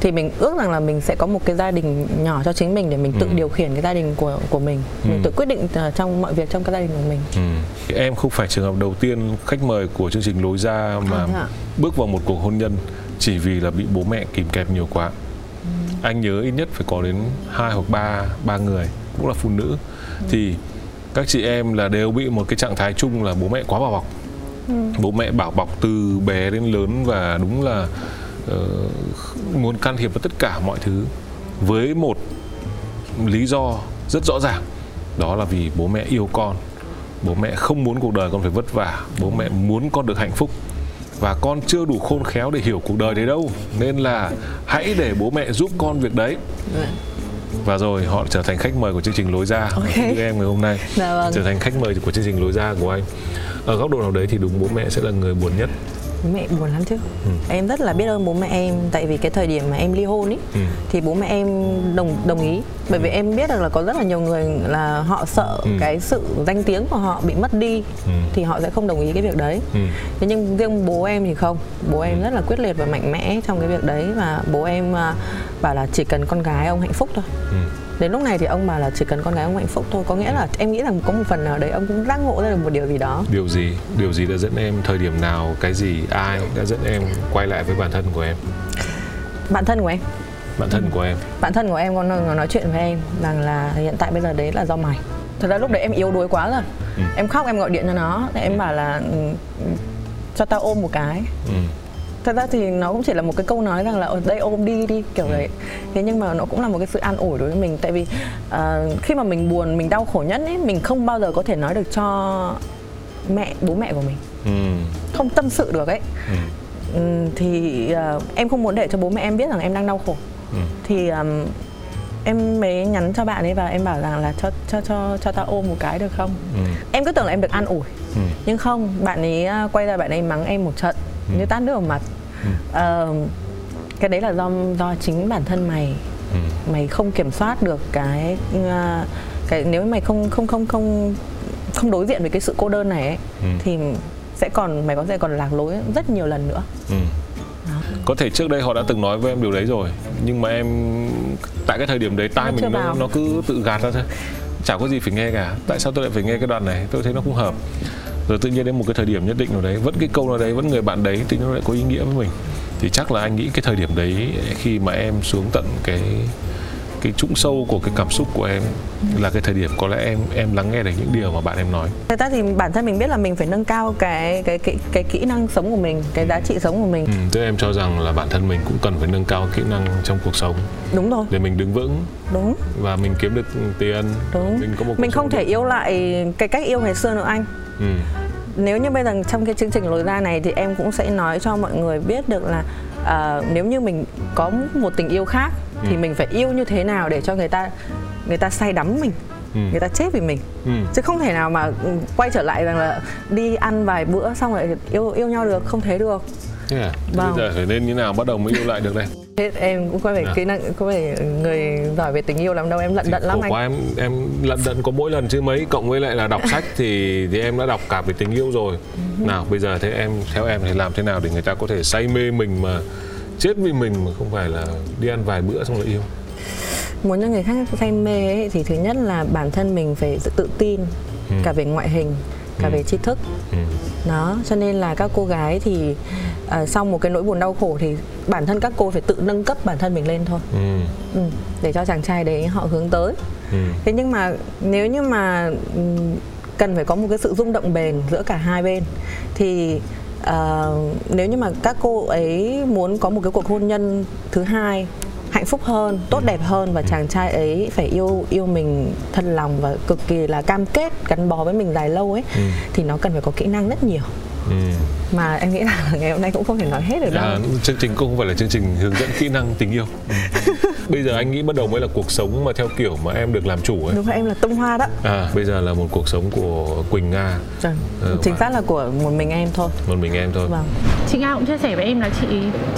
Thì mình ước rằng là mình sẽ có một cái gia đình nhỏ cho chính mình để mình tự điều khiển cái gia đình của mình. Mình tự quyết định trong mọi việc trong cái gia đình của mình. Em không phải trường hợp đầu tiên khách mời của chương trình Lối Ra mà bước vào một cuộc hôn nhân chỉ vì là bị bố mẹ kìm kẹp nhiều quá. Anh nhớ ít nhất phải có đến 2 hoặc 3 người cũng là phụ nữ. Thì các chị em là đều bị một cái trạng thái chung là bố mẹ quá bảo bọc. Bố mẹ bảo bọc từ bé đến lớn và đúng là muốn can thiệp vào tất cả mọi thứ với một lý do rất rõ ràng, đó là vì bố mẹ yêu con, bố mẹ không muốn cuộc đời con phải vất vả, bố mẹ muốn con được hạnh phúc và con chưa đủ khôn khéo để hiểu cuộc đời đấy đâu, nên là hãy để bố mẹ giúp con việc đấy. Và rồi họ trở thành khách mời của chương trình Lối Ra. Như em ngày hôm nay trở thành khách mời của chương trình Lối Ra của anh. Ở góc độ nào đấy thì đúng bố mẹ sẽ là người buồn nhất. Bố mẹ buồn lắm chứ. Em rất là biết ơn bố mẹ em. Tại vì cái thời điểm mà em ly hôn ý, thì bố mẹ em đồng ý. Bởi vì em biết được là có rất là nhiều người là họ sợ cái sự danh tiếng của họ bị mất đi, thì họ sẽ không đồng ý cái việc đấy. Thế nhưng riêng bố em thì không. Bố em rất là quyết liệt và mạnh mẽ trong cái việc đấy. Và bố em bảo là chỉ cần con gái ông hạnh phúc thôi. Đến lúc này thì ông bảo là chỉ cần con gái ông hạnh phúc thôi. Có nghĩa là em nghĩ rằng có một phần nào đấy ông cũng giác ngộ ra được một điều gì đó. Điều gì đã dẫn em, thời điểm nào, cái gì, ai đã dẫn em quay lại với bản thân của em? Bạn thân của em còn nói chuyện với em rằng là hiện tại bây giờ đấy là do mày. Thật ra lúc đấy em yếu đuối quá rồi. Em khóc, em gọi điện cho nó, em bảo là cho tao ôm một cái. Thật ra thì nó cũng chỉ là một cái câu nói rằng là ở đây ôm đi kiểu đấy. Thế nhưng mà nó cũng là một cái sự an ủi đối với mình. Tại vì khi mà mình buồn, mình đau khổ nhất ấy, mình không bao giờ có thể nói được cho bố mẹ của mình. Không tâm sự được ấy. Thì em không muốn để cho bố mẹ em biết rằng em đang đau khổ. Thì em mới nhắn cho bạn ấy và em bảo rằng là cho tao ôm một cái được không? Em cứ tưởng là em được an ủi, nhưng không, bạn ấy quay ra bạn ấy mắng em một trận như tát nước vào mặt. Cái đấy là do chính bản thân mày, mày không kiểm soát được cái nếu mày không đối diện với cái sự cô đơn này ấy, thì mày có thể còn lạc lối rất nhiều lần nữa. Có thể trước đây họ đã từng nói với em điều đấy rồi, nhưng mà em tại cái thời điểm đấy tai mình nó cứ tự gạt ra thôi, chả có gì phải nghe cả. Tại sao tôi lại phải nghe cái đoạn này, tôi thấy nó không hợp. Rồi tự nhiên đến một cái thời điểm nhất định nào đấy, vẫn cái câu nào đấy, vẫn người bạn đấy, tự nhiên nó lại có ý nghĩa với mình. Thì chắc là anh nghĩ cái thời điểm đấy, khi mà em xuống tận cái trũng sâu của cái cảm xúc của em, là cái thời điểm có lẽ em lắng nghe được những điều mà bạn em nói. Thật ra thì bản thân mình biết là mình phải nâng cao cái kỹ năng sống của mình, cái giá trị sống của mình. Thế em cho rằng là bản thân mình cũng cần phải nâng cao kỹ năng trong cuộc sống. Đúng rồi. Để mình đứng vững. Đúng. Và mình kiếm được tiền. Đúng. Mình có một mình không thể yếu lại cái cách yêu ngày xưa nữa anh. Nếu như bây giờ trong cái chương trình Lối Ra này thì em cũng sẽ nói cho mọi người biết được là nếu như mình có một tình yêu khác thì mình phải yêu như thế nào để cho người ta say đắm mình, người ta chết vì mình, chứ không thể nào mà quay trở lại rằng là đi ăn vài bữa xong lại yêu nhau được, không thế được. Vâng. Bây giờ phải nên như nào bắt đầu mới yêu lại được đây? Thế em cũng có phải kỹ năng, có phải người giỏi về tình yêu làm đâu, em lận đận lắm anh. Quá, em lận đận có mỗi lần chứ mấy, cộng với lại là đọc sách thì em đã đọc cả về tình yêu rồi. Nào bây giờ thế em, theo em thì làm thế nào để người ta có thể say mê mình mà chết vì mình, mà không phải là đi ăn vài bữa xong lại yêu? Muốn cho người khác say mê ấy, thì thứ nhất là bản thân mình phải tự tin, cả về ngoại hình, cả về tri thức. Đó, cho nên là các cô gái thì sau một cái nỗi buồn đau khổ thì bản thân các cô phải tự nâng cấp bản thân mình lên thôi, để cho chàng trai đấy họ hướng tới. Thế nhưng mà nếu như mà cần phải có một cái sự rung động bền giữa cả hai bên, thì nếu như mà các cô ấy muốn có một cái cuộc hôn nhân thứ hai hạnh phúc hơn, tốt đẹp hơn, và chàng trai ấy phải yêu mình thật lòng và cực kỳ là cam kết gắn bó với mình dài lâu ấy, thì nó cần phải có kỹ năng rất nhiều. Mà em nghĩ là ngày hôm nay cũng không thể nói hết được đâu. Chương trình cũng không phải là chương trình hướng dẫn kỹ năng tình yêu. Bây giờ anh nghĩ bắt đầu mới là cuộc sống mà theo kiểu mà em được làm chủ ấy. Đúng rồi, em là tung hoa đó. Bây giờ là một cuộc sống của Quỳnh Nga. Chính xác là của một mình em thôi. Một mình em thôi. Vâng. Chị Nga cũng chia sẻ với em là chị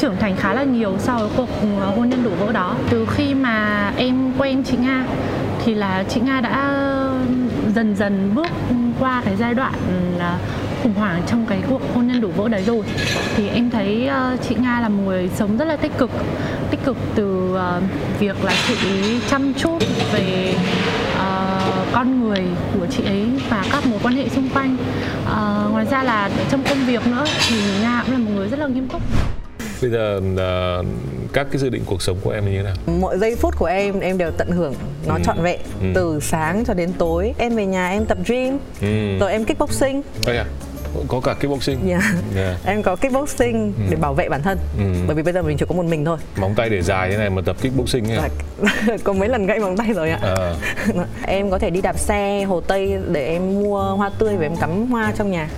trưởng thành khá là nhiều sau cái cuộc hôn nhân đổ vỡ đó. Từ khi mà em quen chị Nga thì là chị Nga đã dần dần bước qua cái giai đoạn khủng hoảng trong cái cuộc hôn nhân đổ vỡ đấy rồi. Thì em thấy chị Nga là một người sống rất là tích cực từ việc là chị chăm chút về con người của chị ấy và các mối quan hệ xung quanh. Ngoài ra là trong công việc nữa thì Nga cũng là một người rất là nghiêm túc. Bây giờ các cái dự định cuộc sống của em như thế nào? Mọi giây phút của em đều tận hưởng nó trọn vẹn, từ sáng cho đến tối. Em về nhà em tập gym, rồi em kickboxing. Có cả kickboxing. Em có kickboxing để bảo vệ bản thân, bởi vì bây giờ mình chỉ có một mình thôi. Móng tay để dài thế này mà tập kickboxing ấy. Có mấy lần gãy móng tay rồi ạ. Em có thể đi đạp xe Hồ Tây để em mua hoa tươi và em cắm hoa trong nhà.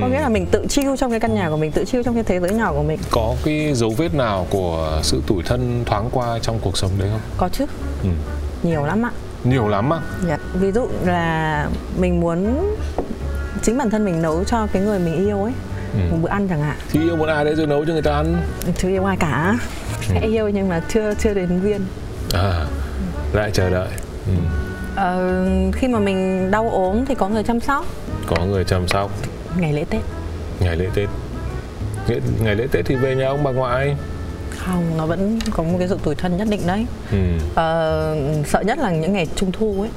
Có nghĩa là mình tự chill trong cái căn nhà của mình, tự chill trong cái thế giới nhỏ của mình. Có cái dấu vết nào của sự tủi thân thoáng qua trong cuộc sống đấy không? Có chứ. Nhiều lắm ạ. Nhiều lắm ạ? Ví dụ là mình muốn chính bản thân mình nấu cho cái người mình yêu ấy một bữa ăn chẳng hạn. Thì yêu một ai đấy rồi nấu cho người ta ăn? Chưa yêu ai cả. Yêu nhưng mà chưa đến duyên. Lại chờ đợi. Khi mà mình đau ốm thì có người chăm sóc. Có người chăm sóc. Ngày lễ Tết. Ngày lễ Tết thì về nhà ông bà ngoại. Không, nó vẫn có một cái sự tủi thân nhất định đấy. Sợ nhất là những ngày Trung Thu ấy.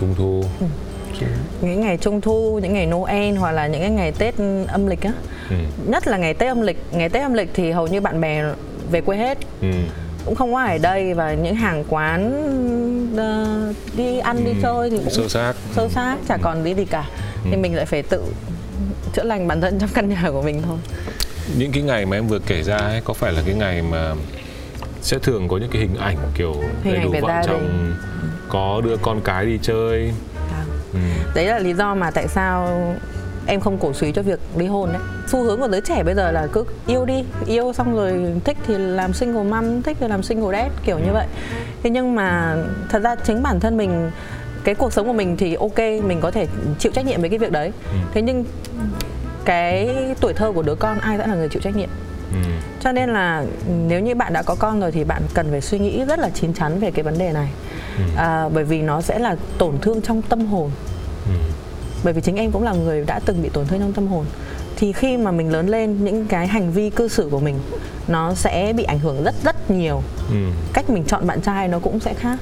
Trung Thu. Những ngày Trung Thu, những ngày Noel hoặc là những cái ngày Tết âm lịch á. Nhất là ngày Tết âm lịch. Ngày Tết âm lịch thì hầu như bạn bè về quê hết. Cũng không có ở đây, và những hàng quán đi ăn đi chơi thì cũng sơ xác, chả còn đi gì cả. Thì mình lại phải tự chữa lành bản thân trong căn nhà của mình thôi. Những cái ngày mà em vừa kể ra ấy, có phải là cái ngày mà sẽ thường có những cái hình ảnh kiểu đầy đủ vợ chồng, có đưa con cái đi chơi? Đấy là lý do mà tại sao em không cổ suý cho việc ly hôn đấy. Xu hướng của giới trẻ bây giờ là cứ yêu đi, yêu xong rồi thích thì làm single mom, thích thì làm single dad, kiểu như vậy. Thế nhưng mà thật ra chính bản thân mình, cái cuộc sống của mình thì ok, mình có thể chịu trách nhiệm với cái việc đấy. Thế nhưng cái tuổi thơ của đứa con ai đã là người chịu trách nhiệm. Cho nên là nếu như bạn đã có con rồi thì bạn cần phải suy nghĩ rất là chín chắn về cái vấn đề này, bởi vì nó sẽ là tổn thương trong tâm hồn. Bởi vì chính em cũng là người đã từng bị tổn thương trong tâm hồn. Thì khi mà mình lớn lên, những cái hành vi cư xử của mình nó sẽ bị ảnh hưởng rất nhiều. Cách mình chọn bạn trai nó cũng sẽ khác.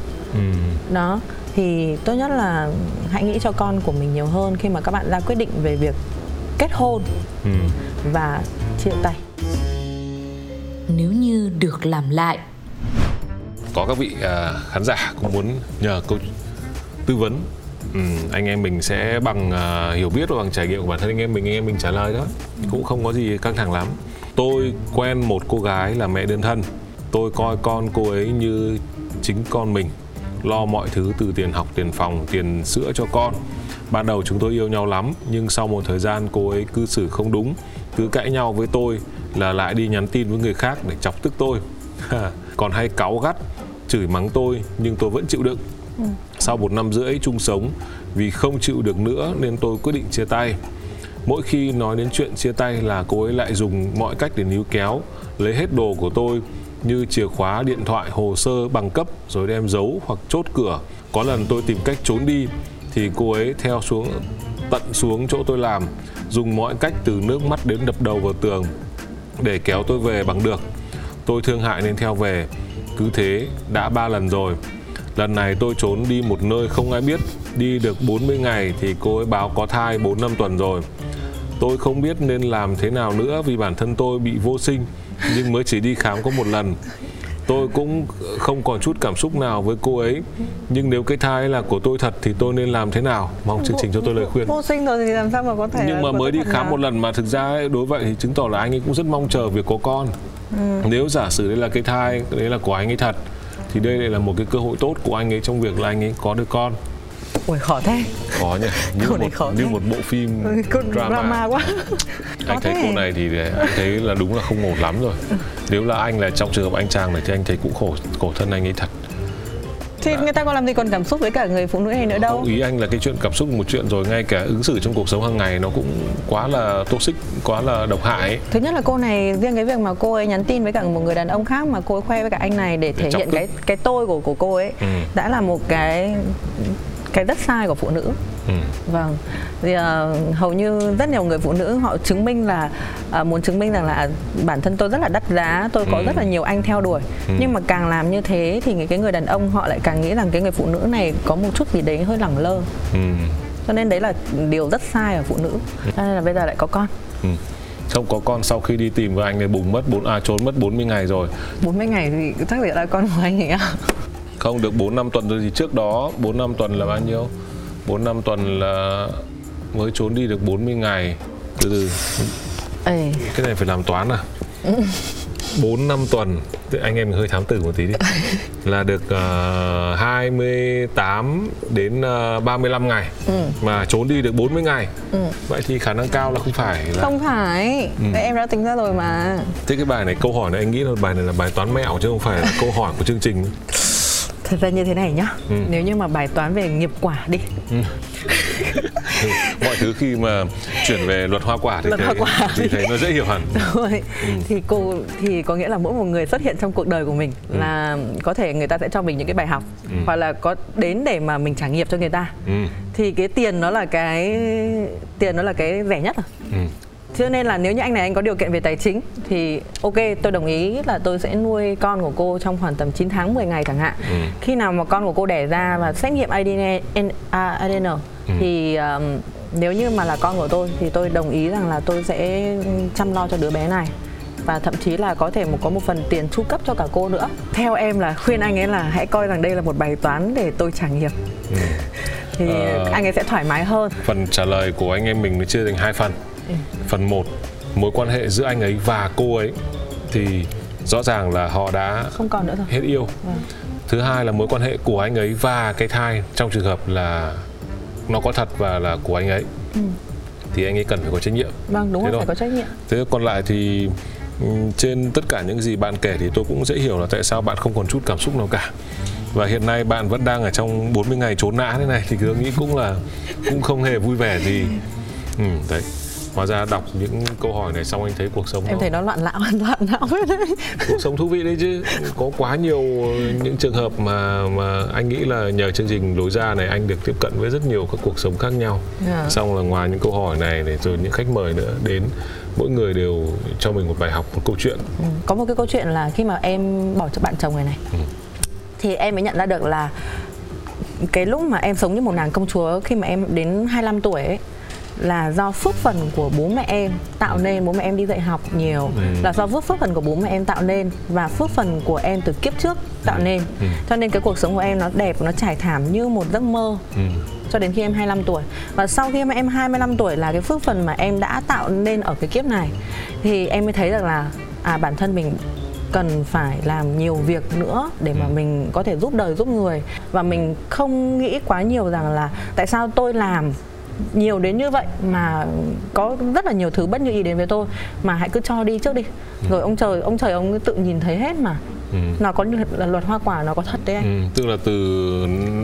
Đó, thì tốt nhất là hãy nghĩ cho con của mình nhiều hơn khi mà các bạn ra quyết định về việc kết hôn và chia tay. Nếu như được làm lại. Có các vị khán giả cũng muốn nhờ câu tư vấn. Anh em mình sẽ bằng hiểu biết và bằng trải nghiệm của bản thân anh em mình trả lời đó. Cũng không có gì căng thẳng lắm. Tôi quen một cô gái là mẹ đơn thân. Tôi coi con cô ấy như chính con mình, lo mọi thứ từ tiền học, tiền phòng, tiền sữa cho con. Ban đầu chúng tôi yêu nhau lắm, nhưng sau một thời gian cô ấy cư xử không đúng, cứ cãi nhau với tôi là lại đi nhắn tin với người khác để chọc tức tôi. Còn hay cáu gắt, chửi mắng tôi, nhưng tôi vẫn chịu đựng. Sau 1 năm rưỡi chung sống, vì không chịu được nữa nên tôi quyết định chia tay. Mỗi khi nói đến chuyện chia tay là cô ấy lại dùng mọi cách để níu kéo, lấy hết đồ của tôi như chìa khóa, điện thoại, hồ sơ, bằng cấp rồi đem giấu hoặc chốt cửa. Có lần tôi tìm cách trốn đi thì cô ấy theo xuống tận xuống chỗ tôi làm, dùng mọi cách từ nước mắt đến đập đầu vào tường để kéo tôi về bằng được. Tôi thương hại nên theo về. Cứ thế đã 3 lần rồi. Lần này tôi trốn đi một nơi không ai biết. Đi được 40 ngày thì cô ấy báo có thai 4-5 tuần rồi. Tôi không biết nên làm thế nào nữa vì bản thân tôi bị vô sinh, nhưng mới chỉ đi khám có 1 lần. Tôi cũng không còn chút cảm xúc nào với cô ấy. Nhưng nếu cái thai là của tôi thật thì tôi nên làm thế nào? Mong chương trình cho tôi lời khuyên. Vô sinh rồi thì làm sao mà có thể. Nhưng mà mới đi khám 1 lần mà thực ra đối vậy thì chứng tỏ là anh ấy cũng rất mong chờ việc có con. Nếu giả sử đây là cái thai, đấy là của anh ấy thật, thì đây là một cái cơ hội tốt của anh ấy trong việc là anh ấy có được con. Ôi khó thế. Khó nhỉ. Như một bộ phim drama quá. Anh thấy cô này thì anh thấy là đúng là không ổn lắm rồi. Nếu là anh, là trong trường hợp anh chàng này thì anh thấy cũng khổ thân anh ấy thật. Thì người ta còn làm gì còn cảm xúc với cả người phụ nữ này nữa đâu. Không, ý anh là cái chuyện cảm xúc một chuyện rồi, ngay cả ứng xử trong cuộc sống hàng ngày nó cũng quá là toxic, quá là độc hại ấy. Thứ nhất là cô này, riêng cái việc mà cô ấy nhắn tin với cả một người đàn ông khác mà cô ấy khoe với cả anh này để thể hiện cái tôi của cô ấy đã là một cái rất sai của phụ nữ. Vâng, thì hầu như rất nhiều người phụ nữ họ chứng minh là muốn chứng minh rằng là bản thân tôi rất là đắt giá, tôi có rất là nhiều anh theo đuổi. Nhưng mà càng làm như thế thì cái người đàn ông họ lại càng nghĩ rằng cái người phụ nữ này có một chút gì đấy hơi lẳng lơ. Cho nên đấy là điều rất sai ở phụ nữ. Cho nên là bây giờ lại có con. Không có con, sau khi đi tìm với anh này bùng mất trốn mất 40 ngày rồi. 40 ngày thì chắc là con của anh ấy. Không được 4-5 tuần rồi thì trước đó 4-5 tuần là bao nhiêu? 4-5 tuần là mới trốn đi được 40 ngày. Từ cái này phải làm toán à? 4-5 tuần, anh em hơi thám tử một tí đi. Là được 28 đến 35 ngày. Mà trốn đi được 40 ngày. Vậy thì khả năng cao là không phải là... Không phải, em đã tính ra rồi mà. Thế cái bài này, câu hỏi này anh nghĩ là bài này là bài toán mẹo chứ không phải là câu hỏi của chương trình. Thật ra như thế này nhá, nếu như mà bài toán về nghiệp quả đi. Mọi thứ khi mà chuyển về luật hoa quả thì thấy nó dễ hiểu hẳn. Rồi. Thì có nghĩa là mỗi một người xuất hiện trong cuộc đời của mình là có thể người ta sẽ cho mình những cái bài học hoặc là có đến để mà mình trả nghiệp cho người ta. Thì cái tiền nó là cái rẻ nhất rồi. Cho nên là nếu như anh này anh có điều kiện về tài chính thì ok, tôi đồng ý là tôi sẽ nuôi con của cô trong khoảng tầm 9 tháng 10 ngày chẳng hạn. Khi nào mà con của cô đẻ ra và xét nghiệm ADN thì nếu như mà là con của tôi thì tôi đồng ý rằng là tôi sẽ chăm lo cho đứa bé này. Và thậm chí là có thể có một phần tiền chu cấp cho cả cô nữa. Theo em là khuyên anh ấy là hãy coi rằng đây là một bài toán để tôi trả nghiệp. Thì anh ấy sẽ thoải mái hơn. Phần trả lời của anh em mình nó chia thành 2 phần. Phần 1, mối quan hệ giữa anh ấy và cô ấy thì rõ ràng là họ đã không còn nữa rồi, hết yêu. Thứ hai là mối quan hệ của anh ấy và cái thai, trong trường hợp là nó có thật và là của anh ấy. thì anh ấy cần phải có trách nhiệm. Vâng, đúng rồi, phải có trách nhiệm. Thế còn lại thì trên tất cả những gì bạn kể thì tôi cũng dễ hiểu là tại sao bạn không còn chút cảm xúc nào cả. Và hiện nay bạn vẫn đang ở trong 40 ngày trốn nã thế này thì tôi nghĩ cũng là cũng không hề vui vẻ gì. Đấy. Hóa ra đọc những câu hỏi này xong anh thấy cuộc sống em thấy nó loạn não hết đấy. Cuộc sống thú vị đấy chứ. Có quá nhiều những trường hợp mà anh nghĩ là nhờ chương trình Lối Ra này anh được tiếp cận với rất nhiều các cuộc sống khác nhau. Xong là ngoài những câu hỏi này này rồi những khách mời nữa đến, mỗi người đều cho mình một bài học, một câu chuyện. Có một cái câu chuyện là khi mà em bỏ cho bạn chồng này này thì em mới nhận ra được là cái lúc mà em sống như một nàng công chúa khi mà em đến 25 tuổi ấy, là do phước phần của bố mẹ em tạo nên. Bố mẹ em đi dạy học nhiều là do phước phần của bố mẹ em tạo nên và phước phần của em từ kiếp trước tạo nên. Cho nên cái cuộc sống của em nó đẹp, nó trải thảm như một giấc mơ cho đến khi em 25 tuổi. Và sau khi mà em 25 tuổi là cái phước phần mà em đã tạo nên ở cái kiếp này thì em mới thấy rằng là bản thân mình cần phải làm nhiều việc nữa để mà mình có thể giúp đời, giúp người. Và mình không nghĩ quá nhiều rằng là tại sao tôi làm nhiều đến như vậy mà có rất là nhiều thứ bất như ý đến với tôi, mà hãy cứ cho đi trước đi. Rồi ông trời ông tự nhìn thấy hết mà. Nó có là luật hoa quả, nó có thật đấy anh. Tức là từ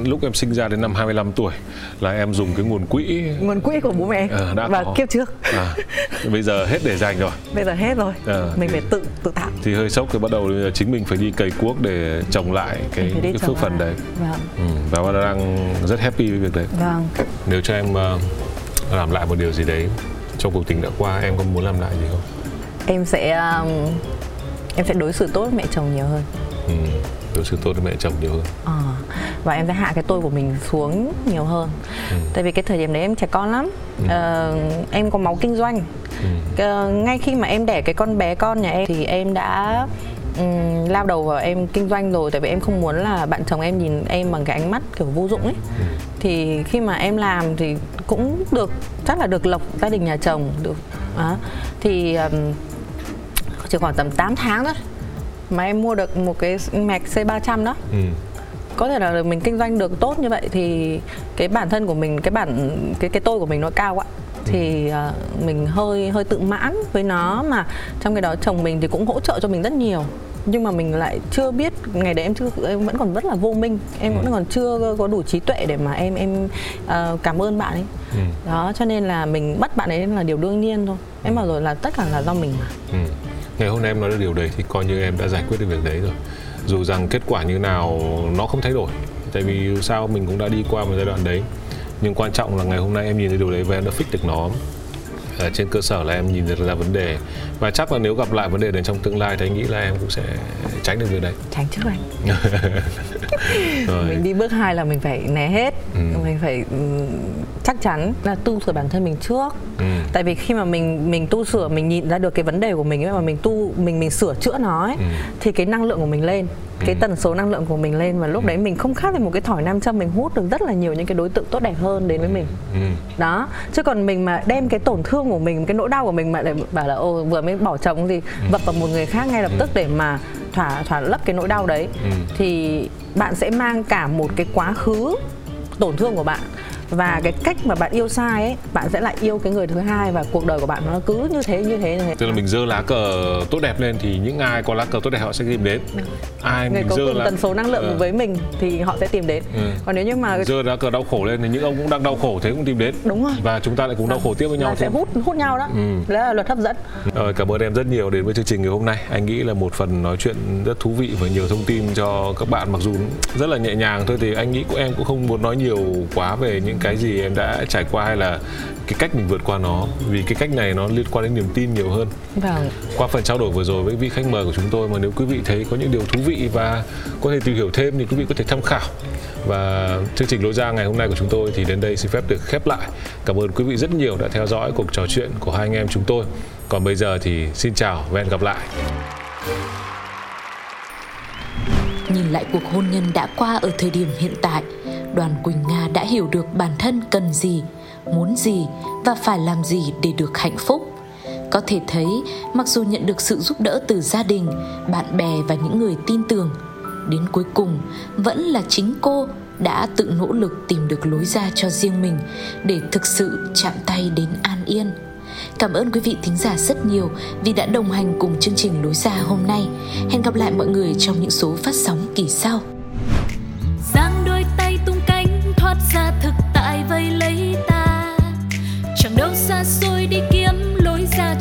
lúc em sinh ra đến năm 25 tuổi là em dùng cái nguồn quỹ của bố mẹ em và kiếp trước. Bây giờ hết để dành rồi. Bây giờ hết rồi. Mình phải tự tạo. Thì hơi sốc thì bắt đầu chính mình phải đi cày cuốc để trồng lại cái phước phần đấy. Vâng. Và bạn đang rất happy với việc đấy. Vâng. Nếu cho em làm lại một điều gì đấy trong cuộc tình đã qua, em có muốn làm lại gì không? Em sẽ đối xử tốt với mẹ chồng nhiều hơn. Đối xử tốt với mẹ chồng nhiều hơn. Và em sẽ hạ cái tôi của mình xuống nhiều hơn. Tại vì cái thời điểm đấy em trẻ con lắm. Em có máu kinh doanh. Ngay khi mà em đẻ cái con bé con nhà em thì em đã lao đầu vào em kinh doanh rồi. Tại vì em không muốn là bạn chồng em nhìn em bằng cái ánh mắt kiểu vô dụng ấy. Thì khi mà em làm thì cũng được, chắc là được lộc gia đình nhà chồng được. Thì chỉ khoảng tầm 8 tháng thôi mà em mua được một cái mạch C300 đó. Có thể là mình kinh doanh được tốt như vậy thì cái bản thân của mình, cái tôi của mình nó cao quá. Thì mình hơi tự mãn với nó, mà trong cái đó chồng mình thì cũng hỗ trợ cho mình rất nhiều. Nhưng mà mình lại chưa biết, ngày đấy em vẫn còn rất là vô minh, em vẫn còn chưa có đủ trí tuệ để mà em cảm ơn bạn ấy. Đó, cho nên là mình bắt bạn ấy là điều đương nhiên thôi. Em bảo rồi là tất cả là do mình mà. Ngày hôm nay em nói được điều đấy thì coi như em đã giải quyết được việc đấy rồi. Dù rằng kết quả như nào nó không thay đổi, tại vì sao mình cũng đã đi qua một giai đoạn đấy. Nhưng quan trọng là ngày hôm nay em nhìn thấy điều đấy và em đã fix được nó. Trên cơ sở là em nhìn ra vấn đề. Và chắc là nếu gặp lại vấn đề này trong tương lai thì anh nghĩ là em cũng sẽ tránh được việc đấy. Tránh trước anh. Mình đi bước 2 là mình phải né hết. Mình phải chắc chắn là tu sửa bản thân mình trước. Tại vì khi mà mình tu sửa, mình nhìn ra được cái vấn đề của mình mà mình sửa chữa nó ấy, thì cái năng lượng của mình lên, cái tần số năng lượng của mình lên. Và lúc đấy mình không khác gì một cái thỏi nam châm, mình hút được rất là nhiều những cái đối tượng tốt đẹp hơn đến với mình. Đó, chứ còn mình mà đem cái tổn thương của mình, cái nỗi đau của mình mà lại bảo là vừa mới bỏ chồng gì vập vào một người khác ngay lập tức để mà thỏa lấp cái nỗi đau đấy, thì bạn sẽ mang cả một cái quá khứ tổn thương của bạn. Và cái cách mà bạn yêu sai ấy, bạn sẽ lại yêu cái người thứ hai và cuộc đời của bạn nó cứ như thế. Tức là mình dơ lá cờ tốt đẹp lên thì những ai có lá cờ tốt đẹp họ sẽ tìm đến. Ai người mình có dơ cùng tần số năng lượng với mình thì họ sẽ tìm đến. Còn nếu như mà dơ lá cờ đau khổ lên thì những ông cũng đang đau khổ thế cũng tìm đến. Đúng rồi. Và chúng ta lại cùng đau khổ tiếp với nhau. Sẽ hút nhau đó. Đó là luật hấp dẫn. Cảm ơn em rất nhiều đến với chương trình ngày hôm nay. Anh nghĩ là một phần nói chuyện rất thú vị và nhiều thông tin cho các bạn, mặc dù rất là nhẹ nhàng thôi. Thì anh nghĩ của em cũng không muốn nói nhiều quá về những cái gì em đã trải qua hay là cái cách mình vượt qua nó, vì cái cách này nó liên quan đến niềm tin nhiều hơn. Vâng. Qua phần trao đổi vừa rồi với vị khách mời của chúng tôi, mà nếu quý vị thấy có những điều thú vị và có thể tìm hiểu thêm thì quý vị có thể tham khảo. Và chương trình Lối Ra ngày hôm nay của chúng tôi thì đến đây xin phép được khép lại. Cảm ơn quý vị rất nhiều đã theo dõi cuộc trò chuyện của hai anh em chúng tôi. Còn bây giờ thì xin chào và hẹn gặp lại. Nhìn lại cuộc hôn nhân đã qua ở thời điểm hiện tại, Đoàn Quỳnh Nga đã hiểu được bản thân cần gì, muốn gì và phải làm gì để được hạnh phúc. Có thể thấy, mặc dù nhận được sự giúp đỡ từ gia đình, bạn bè và những người tin tưởng, đến cuối cùng vẫn là chính cô đã tự nỗ lực tìm được lối ra cho riêng mình để thực sự chạm tay đến an yên. Cảm ơn quý vị thính giả rất nhiều vì đã đồng hành cùng chương trình Lối Ra hôm nay. Hẹn gặp lại mọi người trong những số phát sóng kỳ sau. Giang đôi tay tung cánh thoát ra thực tại vây lấy ta. Chẳng đâu xa xôi đi kiếm lối ra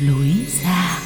Lối ra.